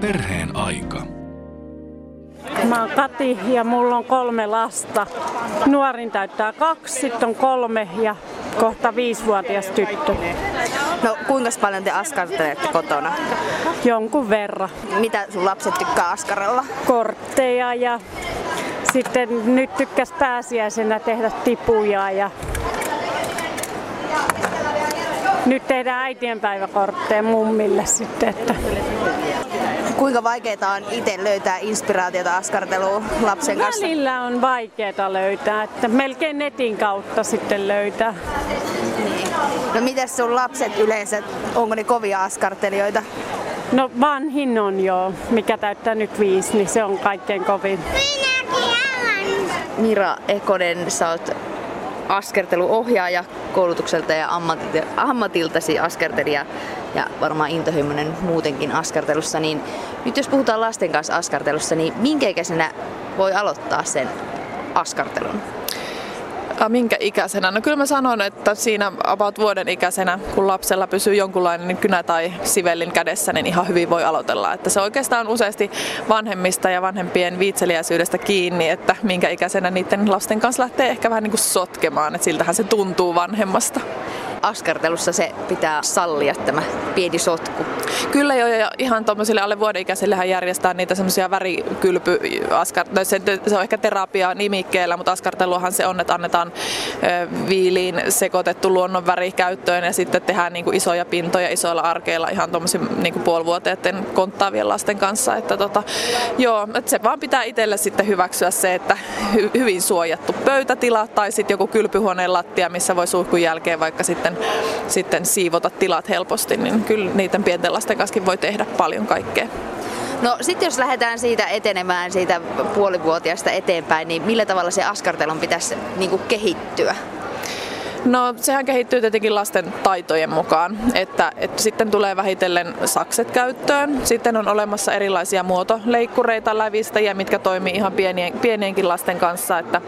Perheen aika. Mä oon Kati ja mulla on 3 lasta. Nuorin täyttää 2, sitten on 3 ja kohta 5-vuotias tyttö. No kuinka paljon te askartelette kotona? Jonkun verran. Mitä sun lapset tykkää askarella? Kortteja ja sitten nyt tykkäs pääsiäisenä tehdä tipuja ja nyt tehdään äitienpäiväkortteja mummille sitten. Että. Kuinka vaikeaa on itse löytää inspiraatiota askarteluun lapsen kanssa? Välillä on vaikeaa löytää, että melkein netin kautta sitten löytää. Niin. No mitäs sun lapset yleensä, onko ne kovia askartelijoita? No vanhin on joo, mikä täyttää nyt 5, niin se on kaikkein kovin. Mira Ekonen, sä oot askerteluohjaaja koulutukselta ja ammatiltasi askertelija ja varmaan intohimoinen muutenkin askartelussa, niin nyt jos puhutaan lasten kanssa askartelussa, niin minkä ikäisenä voi aloittaa sen askartelun? Minkä ikäisenä? No kyllä mä sanon, että siinä about vuoden ikäisenä, kun lapsella pysyy jonkunlainen kynä tai sivellin kädessä, niin ihan hyvin voi aloitella. Että se oikeastaan on useasti vanhemmista ja vanhempien viitseliäisyydestä kiinni, että minkä ikäisenä niiden lasten kanssa lähtee ehkä vähän niin kuin sotkemaan, että siltähän se tuntuu vanhemmasta. Askartelussa se pitää sallia tämä pieni sotku. Kyllä joo, ja ihan tuommoisille alle vuodenikäisellähän järjestää niitä semmoisia se on ehkä terapiaa nimikkeellä, mutta askarteluahan se on, että annetaan viiliin sekoitettu luonnonväri käyttöön ja sitten tehdään niinku isoja pintoja isoilla arkeilla ihan tuommoisen niinku puolivuotiaiden konttaavien lasten kanssa. Että joo, että se vaan pitää itselle sitten hyväksyä se, että hyvin suojattu pöytätila tai sitten joku kylpyhuoneen lattia, missä voi suihkun jälkeen vaikka sitten siivota tilat helposti, niin kyllä niiden pienten lasten kanssa voi tehdä paljon kaikkea. No sitten jos lähdetään siitä etenemään, siitä puolivuotiaasta eteenpäin, niin millä tavalla se askartelun pitäisi niinku kehittyä? No sehän kehittyy tietenkin lasten taitojen mukaan, että sitten tulee vähitellen sakset käyttöön, sitten on olemassa erilaisia muotoleikkureita, lävistäjiä, mitkä toimii ihan pienienkin lasten kanssa, että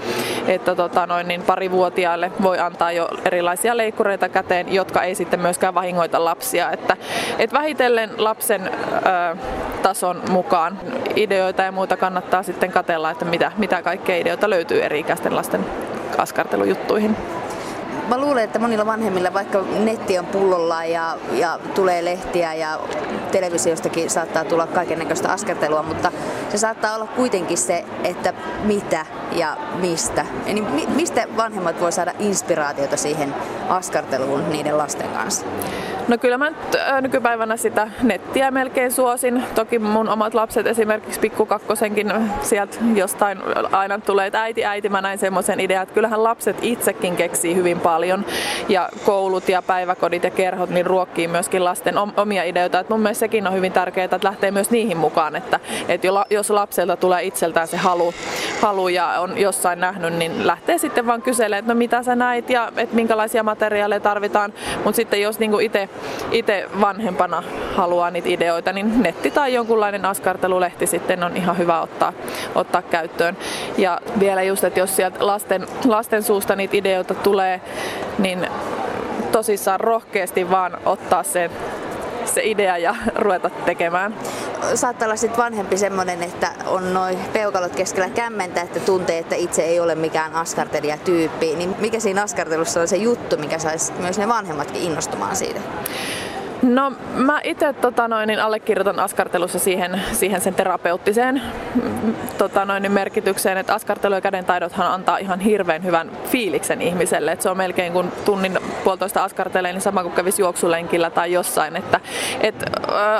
parivuotiaille voi antaa jo erilaisia leikkureita käteen, jotka ei sitten myöskään vahingoita lapsia, että vähitellen lapsen tason mukaan ideoita ja muuta kannattaa sitten katsella, että mitä kaikkea ideoita löytyy eri-ikäisten lasten askartelujuttuihin. Mä luulen, että monilla vanhemmilla, vaikka netti on pullolla ja tulee lehtiä ja televisiostakin saattaa tulla kaikennäköistä askartelua, mutta se saattaa olla kuitenkin se, että mitä ja mistä. Eli mistä vanhemmat voi saada inspiraatiota siihen askarteluun niiden lasten kanssa? No kyllä mä nyt nykypäivänä sitä nettiä melkein suosin. Toki mun omat lapset esimerkiksi Pikkukakkosenkin sieltä jostain aina tulee, että äiti, mä näin semmoisen idean, että kyllähän lapset itsekin keksii hyvin paljon. Ja koulut ja päiväkodit ja kerhot niin ruokkii myöskin lasten omia ideoita. Et mun mielestä sekin on hyvin tärkeää, että lähtee myös niihin mukaan, että jos lapselta tulee itseltään se halu ja on jossain nähnyt, niin lähtee sitten vaan kyselemään, että no mitä sä näit ja että minkälaisia materiaaleja tarvitaan. Mutta sitten jos niinku itse vanhempana haluaa niitä ideoita, niin netti tai jonkunlainen askartelulehti sitten on ihan hyvä ottaa käyttöön. Ja vielä just, että jos sieltä lasten suusta niitä ideoita tulee, niin tosissaan rohkeasti vaan ottaa se idea ja ruveta tekemään. Saattaa olla sitten vanhempi semmoinen, että on noin peukalot keskellä kämmentä, että tuntee, että itse ei ole mikään askartelijatyyppi. Niin mikä siinä askartelussa on se juttu, mikä saisi myös ne vanhemmatkin innostumaan siitä? No mä itse allekirjoitan askartelussa siihen sen terapeuttiseen merkitykseen, että askartelu ja käden taidothan antaa ihan hirveän hyvän fiiliksen ihmiselle. Et se on melkein kun tunnin puolitoista askartelee, niin sama kuin kävisi juoksulenkillä tai jossain.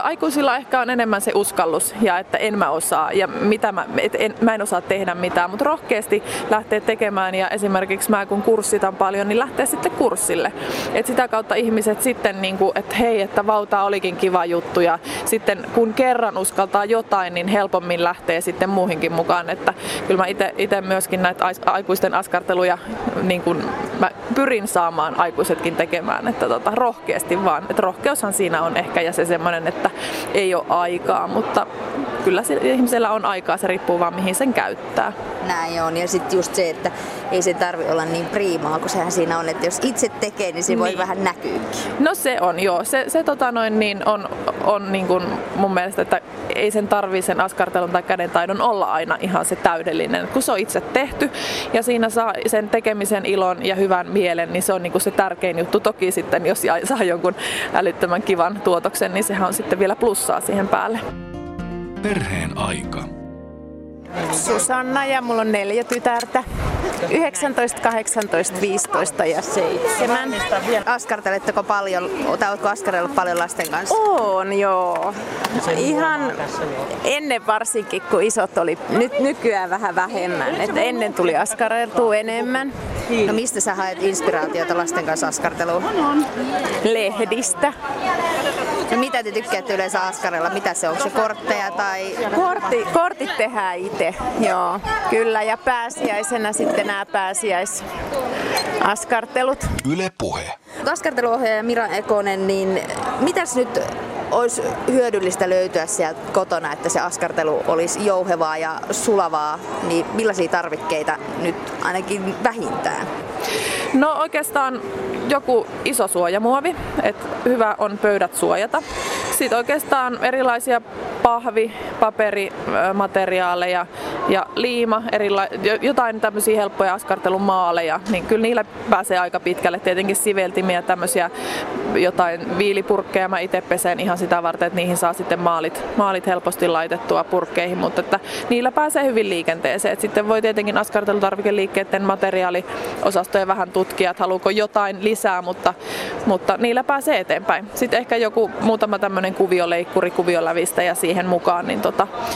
Aikuisilla ehkä on enemmän se uskallus ja että en mä osaa ja mä en osaa tehdä mitään, mutta rohkeasti lähtee tekemään ja esimerkiksi mä kun kurssitan paljon, niin lähtee sitten kurssille. Et sitä kautta ihmiset sitten, että hei, että vauta olikin kiva juttu ja sitten kun kerran uskaltaa jotain, niin helpommin lähtee sitten muuhinkin mukaan. Että kyllä mä itse myöskin näitä aikuisten askarteluja, niin kun mä pyrin saamaan aikuisetkin tekemään, että rohkeasti vaan. Että rohkeushan siinä on ehkä ja se semmoinen, että ei ole aikaa, mutta kyllä ihmisellä on aikaa, se riippuu vaan mihin sen käyttää. Näin on, ja sitten just se, että ei se tarvitse olla niin priimaa, kun sehän siinä on, että jos itse tekee, niin se niin voi vähän näkyykin. No se on, joo. Se on niin kuin mun mielestä, että ei sen tarvitse sen askartelun tai kädentaidon olla aina ihan se täydellinen, kun se on itse tehty ja siinä saa sen tekemisen ilon ja hyvän mielen, niin se on niin kuin se tärkein juttu. Toki sitten, jos saa jonkun älyttömän kivan tuotoksen, niin sehän on sitten vielä plussaa siihen päälle. Perheen aika. Susanna ja mulla on 4 tytärtä. 19, 18, 15 ja 7. Askarteletteko paljon, tai ootko askarellut paljon lasten kanssa? Oon, joo. Ihan ennen varsinkin, kun isot oli. Nyt nykyään vähän vähemmän. Et ennen tuli askareltua enemmän. No mistä sä haet inspiraatiota lasten kanssa askarteluun? Lehdistä. No mitä te tykkäätte yleensä askarella? Mitä se on? Onko se kortteja tai... Kortit tehdään itse, joo. Kyllä, ja pääsiäisenä sitten nämä pääsiäisaskartelut. Yle Puhe. Askarteluohjaaja Mira Ekonen, niin mitäs nyt olisi hyödyllistä löytyä sieltä kotona, että se askartelu olisi jouhevaa ja sulavaa, niin millaisia tarvikkeita nyt ainakin vähintään? No oikeastaan joku iso suojamuovi, että hyvä on pöydät suojata. Sitten oikeastaan erilaisia pahvi-, paperimateriaaleja ja liima, jotain tämmöisiä helppoja askartelumaaleja, niin kyllä niillä pääsee aika pitkälle. Tietenkin siveltimiä, tämmöisiä jotain viilipurkkeja mä itse pesen ihan sitä varten, että niihin saa sitten maalit helposti laitettua purkkeihin, mutta että niillä pääsee hyvin liikenteeseen. Et sitten voi tietenkin askartelutarvikeliikkeiden materiaaliosastoja vähän tutkia, että haluuko jotain lisää, mutta niillä pääsee eteenpäin. Sitten ehkä joku muutama tämmöinen kuvioleikkuri, kuviolävistä ja siihen mukaan. Niin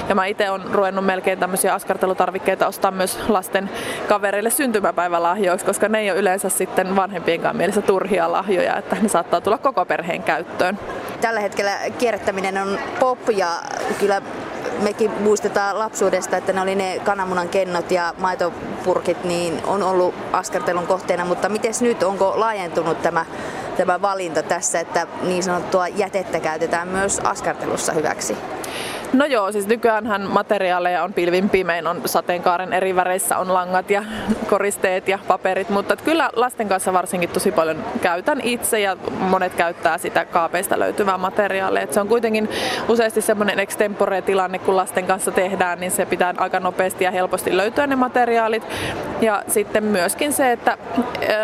ja mä itse oon ruvennut melkein tämmöisiä askartelutarvikkeita ostaa myös lasten kavereille syntymäpäivälahjoiksi, koska ne ei ole yleensä sitten vanhempienkaan mielessä turhia lahjoja, että ne saattaa tulla koko perheen käyttöön. Tällä hetkellä kierrättäminen on pop ja kyllä mekin muistetaan lapsuudesta, että ne oli ne kananmunan kennot ja maitopurkit, niin on ollut askartelun kohteena, mutta mites nyt, onko laajentunut tämä valinta tässä, että niin sanottua jätettä käytetään myös askartelussa hyväksi? No joo, siis nykyäänhän materiaaleja on pilvin pimein, on sateenkaaren eri väreissä, on langat ja koristeet ja paperit, mutta kyllä lasten kanssa varsinkin tosi paljon käytän itse ja monet käyttää sitä kaapeista löytyvää materiaalia. Et se on kuitenkin useasti semmoinen extempore-tilanne, kun lasten kanssa tehdään, niin se pitää aika nopeasti ja helposti löytyä ne materiaalit. Ja sitten myöskin se, että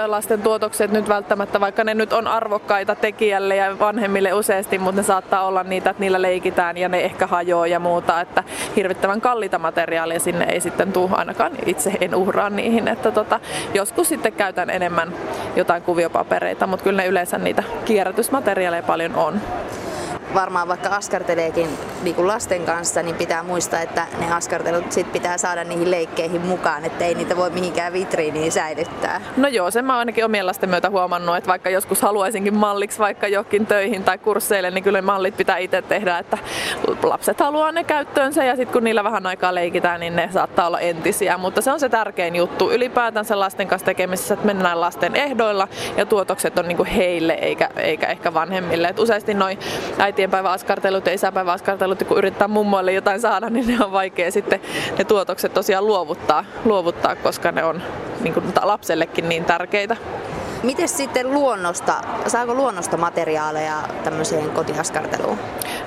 lasten tuotokset nyt välttämättä, vaikka ne nyt on arvokkaita tekijälle ja vanhemmille useasti, mutta ne saattaa olla niitä, että niillä leikitään ja ne ehkä hajoaa ja muuta, että hirvittävän kalliita materiaalia sinne ei sitten tule, ainakaan itse en uhraa niihin, että joskus sitten käytän enemmän jotain kuviopapereita, mutta kyllä ne yleensä niitä kierrätysmateriaaleja paljon on. Varmaan vaikka askarteleekin niin lasten kanssa, niin pitää muistaa, että ne askartelut sit pitää saada niihin leikkeihin mukaan, ettei niitä voi mihinkään vitriiniin säilyttää. No joo, sen mä oon ainakin omien lasten myötä huomannut, että vaikka joskus haluaisinkin malliksi vaikka johonkin töihin tai kursseille, niin kyllä mallit pitää itse tehdä, että lapset haluaa ne käyttöönsä ja sitten kun niillä vähän aikaa leikitään, niin ne saattaa olla entisiä, mutta se on se tärkein juttu. Ylipäätään sen lasten kanssa tekemisessä, että mennään lasten ehdoilla ja tuotokset on niin kuin heille eikä ehkä vanhemmille. Et useasti noi äitienpäiväaskartelut ja isäpäiväaskartelut, kun yritetään mummoille jotain saada, niin ne on vaikea sitten ne tuotokset tosiaan luovuttaa, koska ne on niin kuin lapsellekin niin tärkeitä. Miten sitten saako luonnosta materiaaleja tämmöiseen kotiaskarteluun?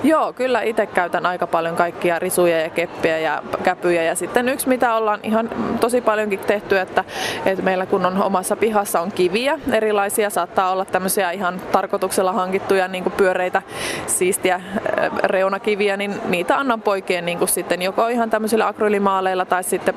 Joo, kyllä itse käytän aika paljon kaikkia risuja ja keppiä ja käpyjä ja sitten yksi mitä ollaan ihan tosi paljonkin tehty, että meillä kun on omassa pihassa on kiviä erilaisia, saattaa olla tämmöisiä ihan tarkoituksella hankittuja niin kuin pyöreitä siistiä reunakiviä, niin niitä annan poikien niin kuin sitten joko ihan tämmöisillä akryylimaaleilla tai sitten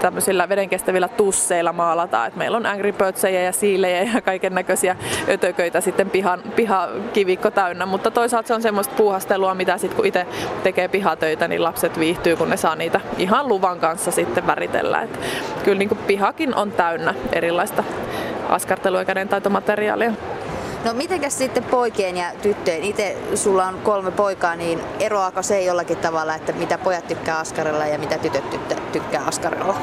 tämmöisillä vedenkestävillä tusseilla maalataan, että meillä on Angry Birdsejä ja siilejä ja kaiken näköisiä ötököitä sitten pihakivikko täynnä, mutta toisaalta se on semmoista puuhastelua, mitä sitten kun itse tekee pihatöitä, niin lapset viihtyy, kun ne saa niitä ihan luvan kanssa sitten väritellä. Et kyllä niin kuin pihakin on täynnä erilaista askartelua ja kädentaitomateriaalia. No mitenkäs sitten poikien ja tyttöjen? Itse sulla on 3 poikaa, niin eroaako se jollakin tavalla, että mitä pojat tykkää askarella ja mitä tytöt tykkää askarella?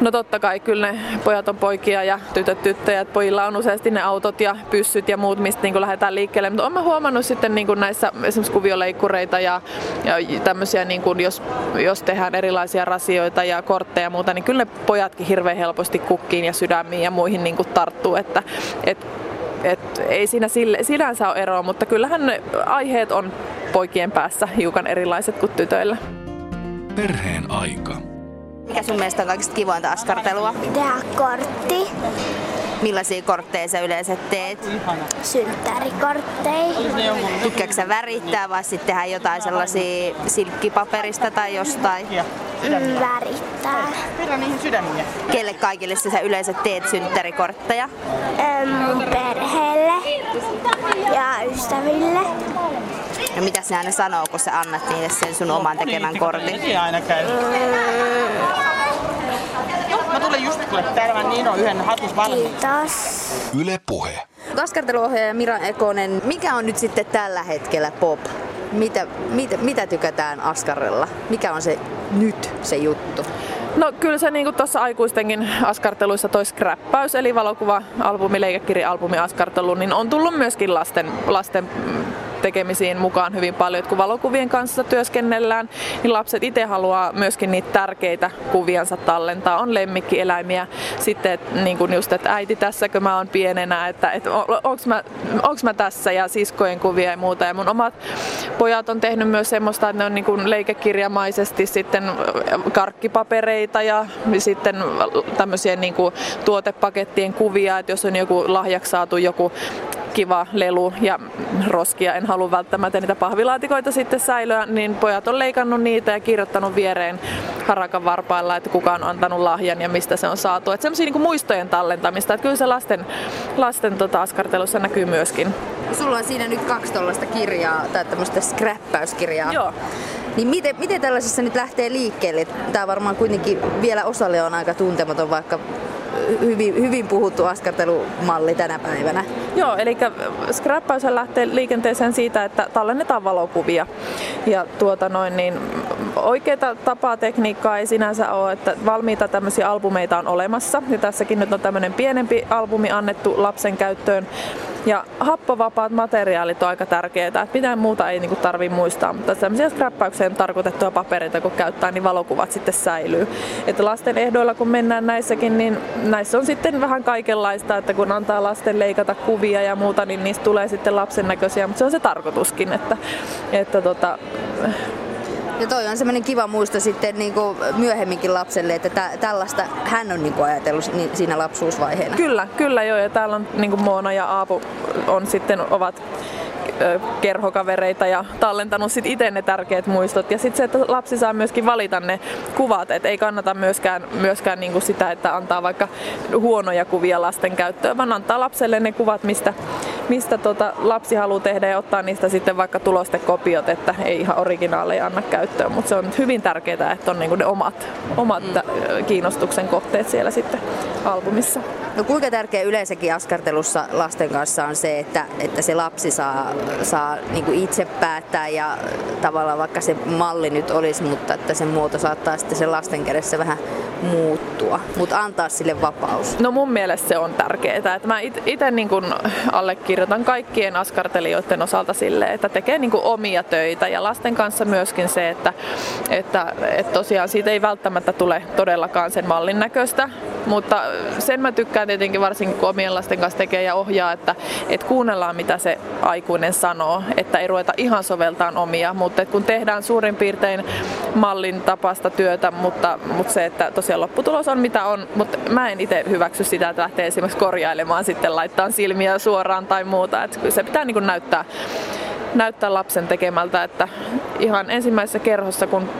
No totta kai, kyllä ne pojat on poikia ja tytöt tyttöjä. Pojilla on useasti ne autot ja pyssyt ja muut, mistä niin lähdetään liikkeelle. Mutta olen huomannut sitten niin näissä esimerkiksi kuvioleikkureita ja tämmöisiä, niin jos tehdään erilaisia rasioita ja kortteja ja muuta, niin kyllä ne pojatkin hirveän helposti kukkiin ja sydämiin ja muihin niin tarttuu. Että ei siinä sinänsä ole eroa, mutta kyllähän aiheet on poikien päässä hiukan erilaiset kuin tytöillä. Perheen aika. Mikä sun mielestä on kaikista kivointa askartelua? Tehdä kortti. Millaisia kortteja sä yleensä teet? Synttärikortteja. Tykkääkö sä värittää vai sitten tehdä jotain sellaisia silkkipaperista tai jostain? Värittää. Kelle kaikille sä yleensä teet synttärikortteja? Mun perheelle ja ystäville. No mitä sinä aina sanoo, kun sä annat niille sen sun oman tekemän kortin? Mä tulin just täällä niin on yhden hatus valmis. Kiitos. Yle Puhe. Askarteluohjaaja Mira Ekonen, mikä on nyt sitten tällä hetkellä pop? Mitä tykätään askarrella? Mikä on se nyt se juttu? No kyllä se niinku tuossa aikuistenkin askarteluissa toi skräppäys, eli valokuva-albumi, leikekirja-albumi askartelu, niin on tullut myöskin lasten tekemisiin mukaan hyvin paljon. Et kun valokuvien kanssa työskennellään, niin lapset itse haluaa myöskin niitä tärkeitä kuviansa tallentaa. On lemmikkieläimiä, sitten niin kuin just, että äiti tässäkö mä oon pienenä, että onks mä tässä ja siskojen kuvia ja muuta. Ja mun omat pojat on tehnyt myös semmoista, että ne on niin kuin leikekirjamaisesti sitten karkkipapereita ja sitten tämmöisiä niin kuin tuotepakettien kuvia, että jos on joku lahjaksi saatu joku kiva lelu ja roskia, en halua välttämättä niitä pahvilaatikoita sitten säilöä, niin pojat on leikannut niitä ja kirjoittanut viereen harakan varpailla, että kuka on antanut lahjan ja mistä se on saatu. Että semmoisia niinku muistojen tallentamista, että kyllä se lasten askartelussa näkyy myöskin. Sulla on siinä nyt 2 tollaista kirjaa tai tämmöistä skräppäyskirjaa. Joo. Niin miten tällaisessa nyt lähtee liikkeelle? Tää varmaan kuitenkin vielä osalle on aika tuntematon, vaikka hyvin puhuttu askartelumalli tänä päivänä. Joo, eli skräppäys lähtee liikenteeseen siitä, että tallennetaan valokuvia. Ja niin oikeaa tapaa tekniikkaa ei sinänsä ole, että valmiita tämmöisiä albumeita on olemassa. Ja tässäkin nyt on tämmöinen pienempi albumi annettu lapsen käyttöön. Ja happovapaat materiaalit on aika tärkeitä, että mitään muuta ei niinku tarvitse muistaa, mutta tämmöisiä skräppäykseen tarkoitettuja papereita kun käyttää, niin valokuvat sitten säilyy. Että lasten ehdoilla kun mennään näissäkin, niin näissä on sitten vähän kaikenlaista, että kun antaa lasten leikata kuvia ja muuta, niin niistä tulee sitten lapsen näköisiä, mutta se on se tarkoituskin, että ja toi on semmoinen kiva muisto sitten niinku myöhemminkin lapselle, että tällaista hän on niinku ajatellut siinä lapsuusvaiheena. Kyllä joo, ja täällä on niinku Moona ja Aapu on sitten ovat kerhokavereita ja tallentanut sit itse ne tärkeät muistot. Ja sitten se, että lapsi saa myöskin valita ne kuvat, että ei kannata myöskään niinku sitä, että antaa vaikka huonoja kuvia lasten käyttöön, vaan antaa lapselle ne kuvat, mistä lapsi haluaa tehdä ja ottaa niistä sitten vaikka tulostekopiot, että ei ihan originaaleja anna käyttöön, mutta se on hyvin tärkeää, että on niinku ne omat kiinnostuksen kohteet siellä sitten albumissa. No kuinka tärkeä yleensäkin askartelussa lasten kanssa on se, että se lapsi saa niinku itse päättää ja tavallaan vaikka se malli nyt olisi, mutta että sen muoto saattaa sitten sen lasten kädessä vähän muuttua, mutta antaa sille vapaus. No mun mielestä se on tärkeää, että mä itse niin kun allekirjoitan kaikkien askartelijoiden osalta silleen, että tekee niin kun omia töitä ja lasten kanssa myöskin se, että tosiaan siitä ei välttämättä tule todellakaan sen mallin näköistä, mutta sen mä tykkään tietenkin varsinkin kun omien lasten kanssa tekee ja ohjaa, että kuunnellaan mitä se aikuinen sanoo, että ei ruveta ihan soveltaan omia, mutta kun tehdään suurin piirtein mallin tapasta työtä, mutta se, että tosiaan lopputulos on mitä on, mutta mä en itse hyväksy sitä, että lähtee esimerkiksi korjailemaan sitten laittaa silmiä suoraan tai muuta, että kyllä se pitää niin kuin näyttää lapsen tekemältä, että ihan ensimmäisessä kerhossa kun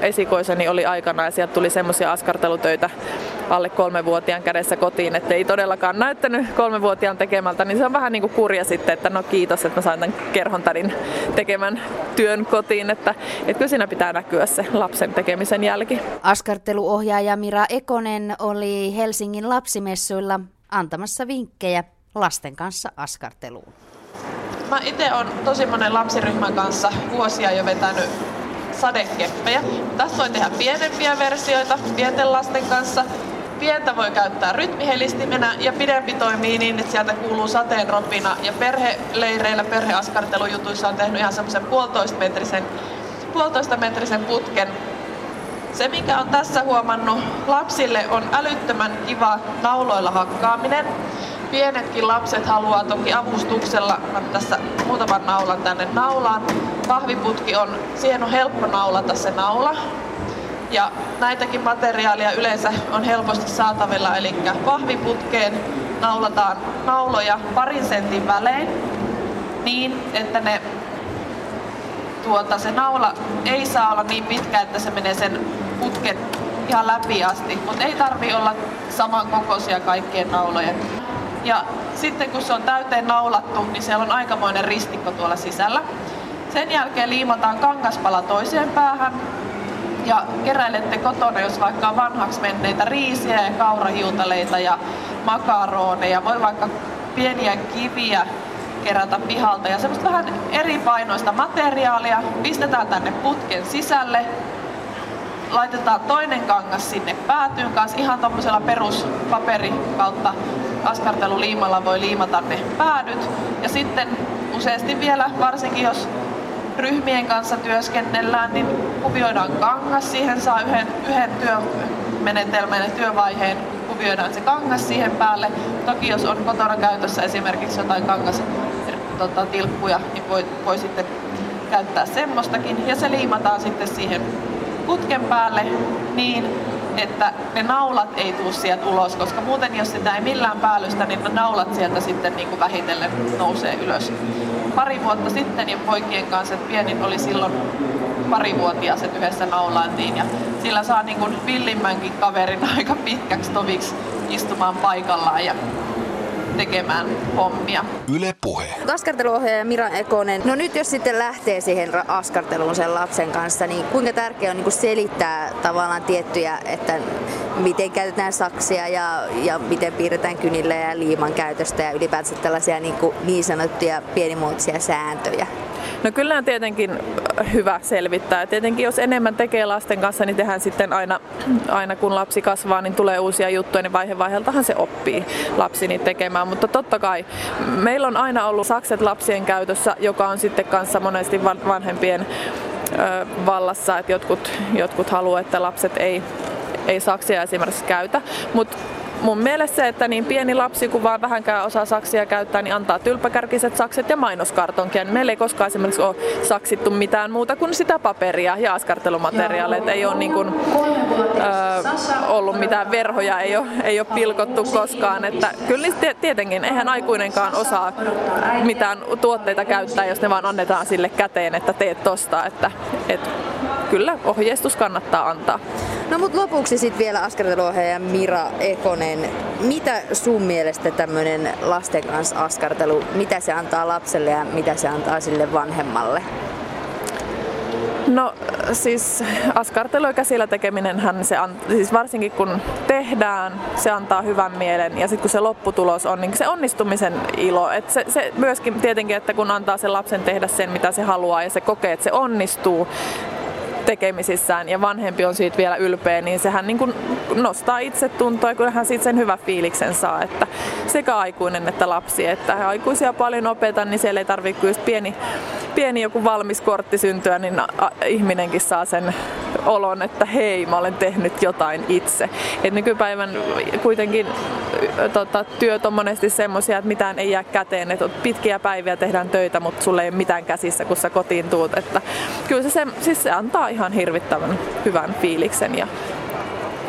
esikoiseni oli aikana ja sieltä tuli semmoisia askartelutöitä alle 3-vuotiaan kädessä kotiin, ettei todellakaan näyttänyt 3-vuotiaan tekemältä, niin se on vähän niin kuin kurja sitten, että no kiitos, että mä sain tämän kerhontädin tekemän työn kotiin, että kyllä siinä pitää näkyä se lapsen tekemisen jälki. Askarteluohjaaja Mira Ekonen oli Helsingin lapsimessuilla antamassa vinkkejä lasten kanssa askarteluun. Mä itse olen tosi monen lapsiryhmän kanssa vuosia jo vetänyt sadekeppejä. Tästä voi tehdä pienempiä versioita pienten lasten kanssa. Pientä voi käyttää rytmihelistimenä ja pidempi toimii niin, että sieltä kuuluu sateen ropina. Ja perheleireillä, perheaskartelujutuissa on tehnyt ihan semmoisen puolitoista metrisen putken. Se, mikä on tässä huomannut, lapsille on älyttömän kiva nauloilla hakkaaminen. Pienetkin lapset haluaa toki avustuksella, mä tässä muutaman naulan tänne naulaan. Pahviputki on, siihen on helppo naulata se naula. Ja näitäkin materiaaleja yleensä on helposti saatavilla, eli pahviputkeen naulataan nauloja parin sentin välein niin, että ne se naula ei saa olla niin pitkä, että se menee sen putken ihan läpi asti, mutta ei tarvitse olla samankokoisia kaikkien naulojen. Ja sitten kun se on täyteen naulattu, niin siellä on aikamoinen ristikko tuolla sisällä. Sen jälkeen liimataan kangaspala toiseen päähän ja keräilette kotona, jos vaikka on vanhaksi menneitä riisiä ja kaurahiutaleita ja makaroneja, voi vaikka pieniä kiviä kerätä pihalta ja semmoista vähän eri painoista materiaalia. Pistetään tänne putken sisälle, laitetaan toinen kangas sinne päätyyn kanssa. Ihan tommosella peruspaperi kautta askarteluliimalla voi liimata ne päädyt. Ja sitten useasti vielä, varsinkin jos ryhmien kanssa työskennellään, niin kuvioidaan kangas. Siihen saa yhden työmenetelmän ja työvaiheen. Kuvioidaan se kangas siihen päälle. Toki jos on kotona käytössä esimerkiksi jotain kangastilkkuja, niin voi sitten käyttää semmoistakin. Ja se liimataan sitten siihen putken päälle niin, että ne naulat ei tule sieltä ulos, koska muuten jos sitä ei millään päällystä, niin ne naulat sieltä sitten niin kuin vähitellen nousee ylös. Pari vuotta sitten ja poikien kanssa, pienin oli silloin parivuotiaaset yhdessä naulaantiin ja sillä saa niin kuin villimmänkin kaverin aika pitkäksi toviksi istumaan paikallaan ja tekemään hommia. Yle Puhe. Askarteluohjaaja Mira Ekonen. No nyt jos sitten lähtee siihen askarteluun sen lapsen kanssa, niin kuinka tärkeää on niin kuin selittää tavallaan tiettyjä, että miten käytetään saksia ja miten piirretään kynillä ja liiman käytöstä ja ylipäänsä tällaisia niin sanottuja pienimuotoisia sääntöjä? No kyllä on tietenkin hyvä selvittää. Tietenkin jos enemmän tekee lasten kanssa, niin tehdään sitten aina kun lapsi kasvaa, niin tulee uusia juttuja, niin vaiheeltahan se oppii lapsi niitä tekemään. Mutta totta kai meillä on aina ollut sakset lapsien käytössä, joka on sitten kanssa monesti vanhempien vallassa, että jotkut haluaa, että lapset ei saksia esimerkiksi käytä, mutta mun mielestä se, että niin pieni lapsi kun vaan vähänkään osaa saksia käyttää, niin antaa tylppäkärkiset sakset ja mainoskartonkia. Meillä ei koskaan esimerkiksi ole saksittu mitään muuta kuin sitä paperia ja askartelumateriaalia. Et ei ole niin kuin, ollut mitään verhoja, ei ole pilkottu koskaan. Että kyllä tietenkin, eihän aikuinenkaan osaa mitään tuotteita käyttää, jos ne vaan annetaan sille käteen, että teet tosta. Että kyllä ohjeistus kannattaa antaa. No mut lopuksi sitten vielä askarteluohjaaja Mira Ekonen. Mitä sun mielestä tämmönen lasten kanssa askartelu, mitä se antaa lapselle ja mitä se antaa sille vanhemmalle? No siis askartelu ja käsillä tekeminenhän, siis varsinkin kun tehdään, se antaa hyvän mielen ja sitten kun se lopputulos on, niin se onnistumisen ilo. Et se myöskin tietenkin, että kun antaa sen lapsen tehdä sen mitä se haluaa ja se kokee, että se onnistuu tekemisissään ja vanhempi on siitä vielä ylpeä, niin sehän niin kuin nostaa itsetuntoa ja kyllähän siitä sen hyvän fiiliksen saa, että sekä aikuinen että lapsi, että he aikuisia paljon opetan, niin siellä ei tarvitse kyllä pieni joku valmis kortti syntyä, niin ihminenkin saa sen olon, että hei, mä olen tehnyt jotain itse. Et nykypäivän kuitenkin työt on monesti semmoisia, että mitään ei jää käteen, että pitkiä päiviä tehdään töitä, mutta sulle ei ole mitään käsissä, kun sä kotiin tuut. Että kyllä se antaa ihan hirvittävän hyvän fiiliksen ja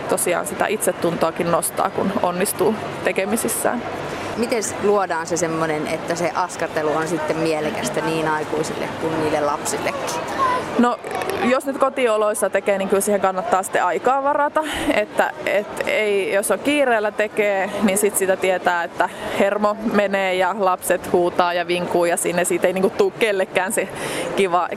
tosiaan sitä itsetuntoakin nostaa, kun onnistuu tekemisissään. Miten luodaan se semmoinen, että se askartelu on sitten mielekästä niin aikuisille kuin niille lapsillekin? No jos nyt kotioloissa tekee, niin kyllä siihen kannattaa sitten aikaa varata. Että ei, jos on kiireellä tekee, niin sitten sitä tietää, että hermo menee ja lapset huutaa ja vinkuu ja sinne siitä ei niinku tule kellekään se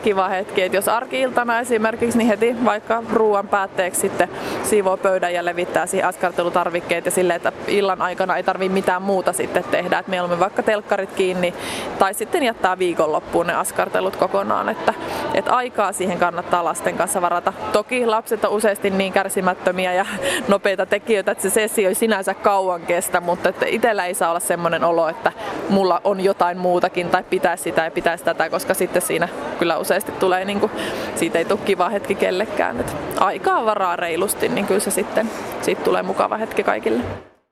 kiva hetki. Et jos arki-iltana esimerkiksi, niin heti vaikka ruoan päätteeksi sitten siivoo pöydän ja levittää siihen askartelutarvikkeet ja silleen, että illan aikana ei tarvitse mitään muuta sitten tehdä. Et mieluummin vaikka telkkarit kiinni tai sitten jättää viikonloppuun ne askartelut kokonaan. Että että aikaa siihen kannattaa lasten kanssa varata. Toki lapset on useasti niin kärsimättömiä ja nopeita tekijöitä, että se sessio ei sinänsä kauan kestä, mutta itsellä ei saa olla semmoinen olo, että mulla on jotain muutakin tai pitää sitä ja pitäisi tätä, koska sitten siinä kyllä useasti tulee, niin kuin, siitä ei tule kiva hetki kellekään. Aikaa varaa reilusti, niin kyllä se sitten siitä tulee mukava hetki kaikille.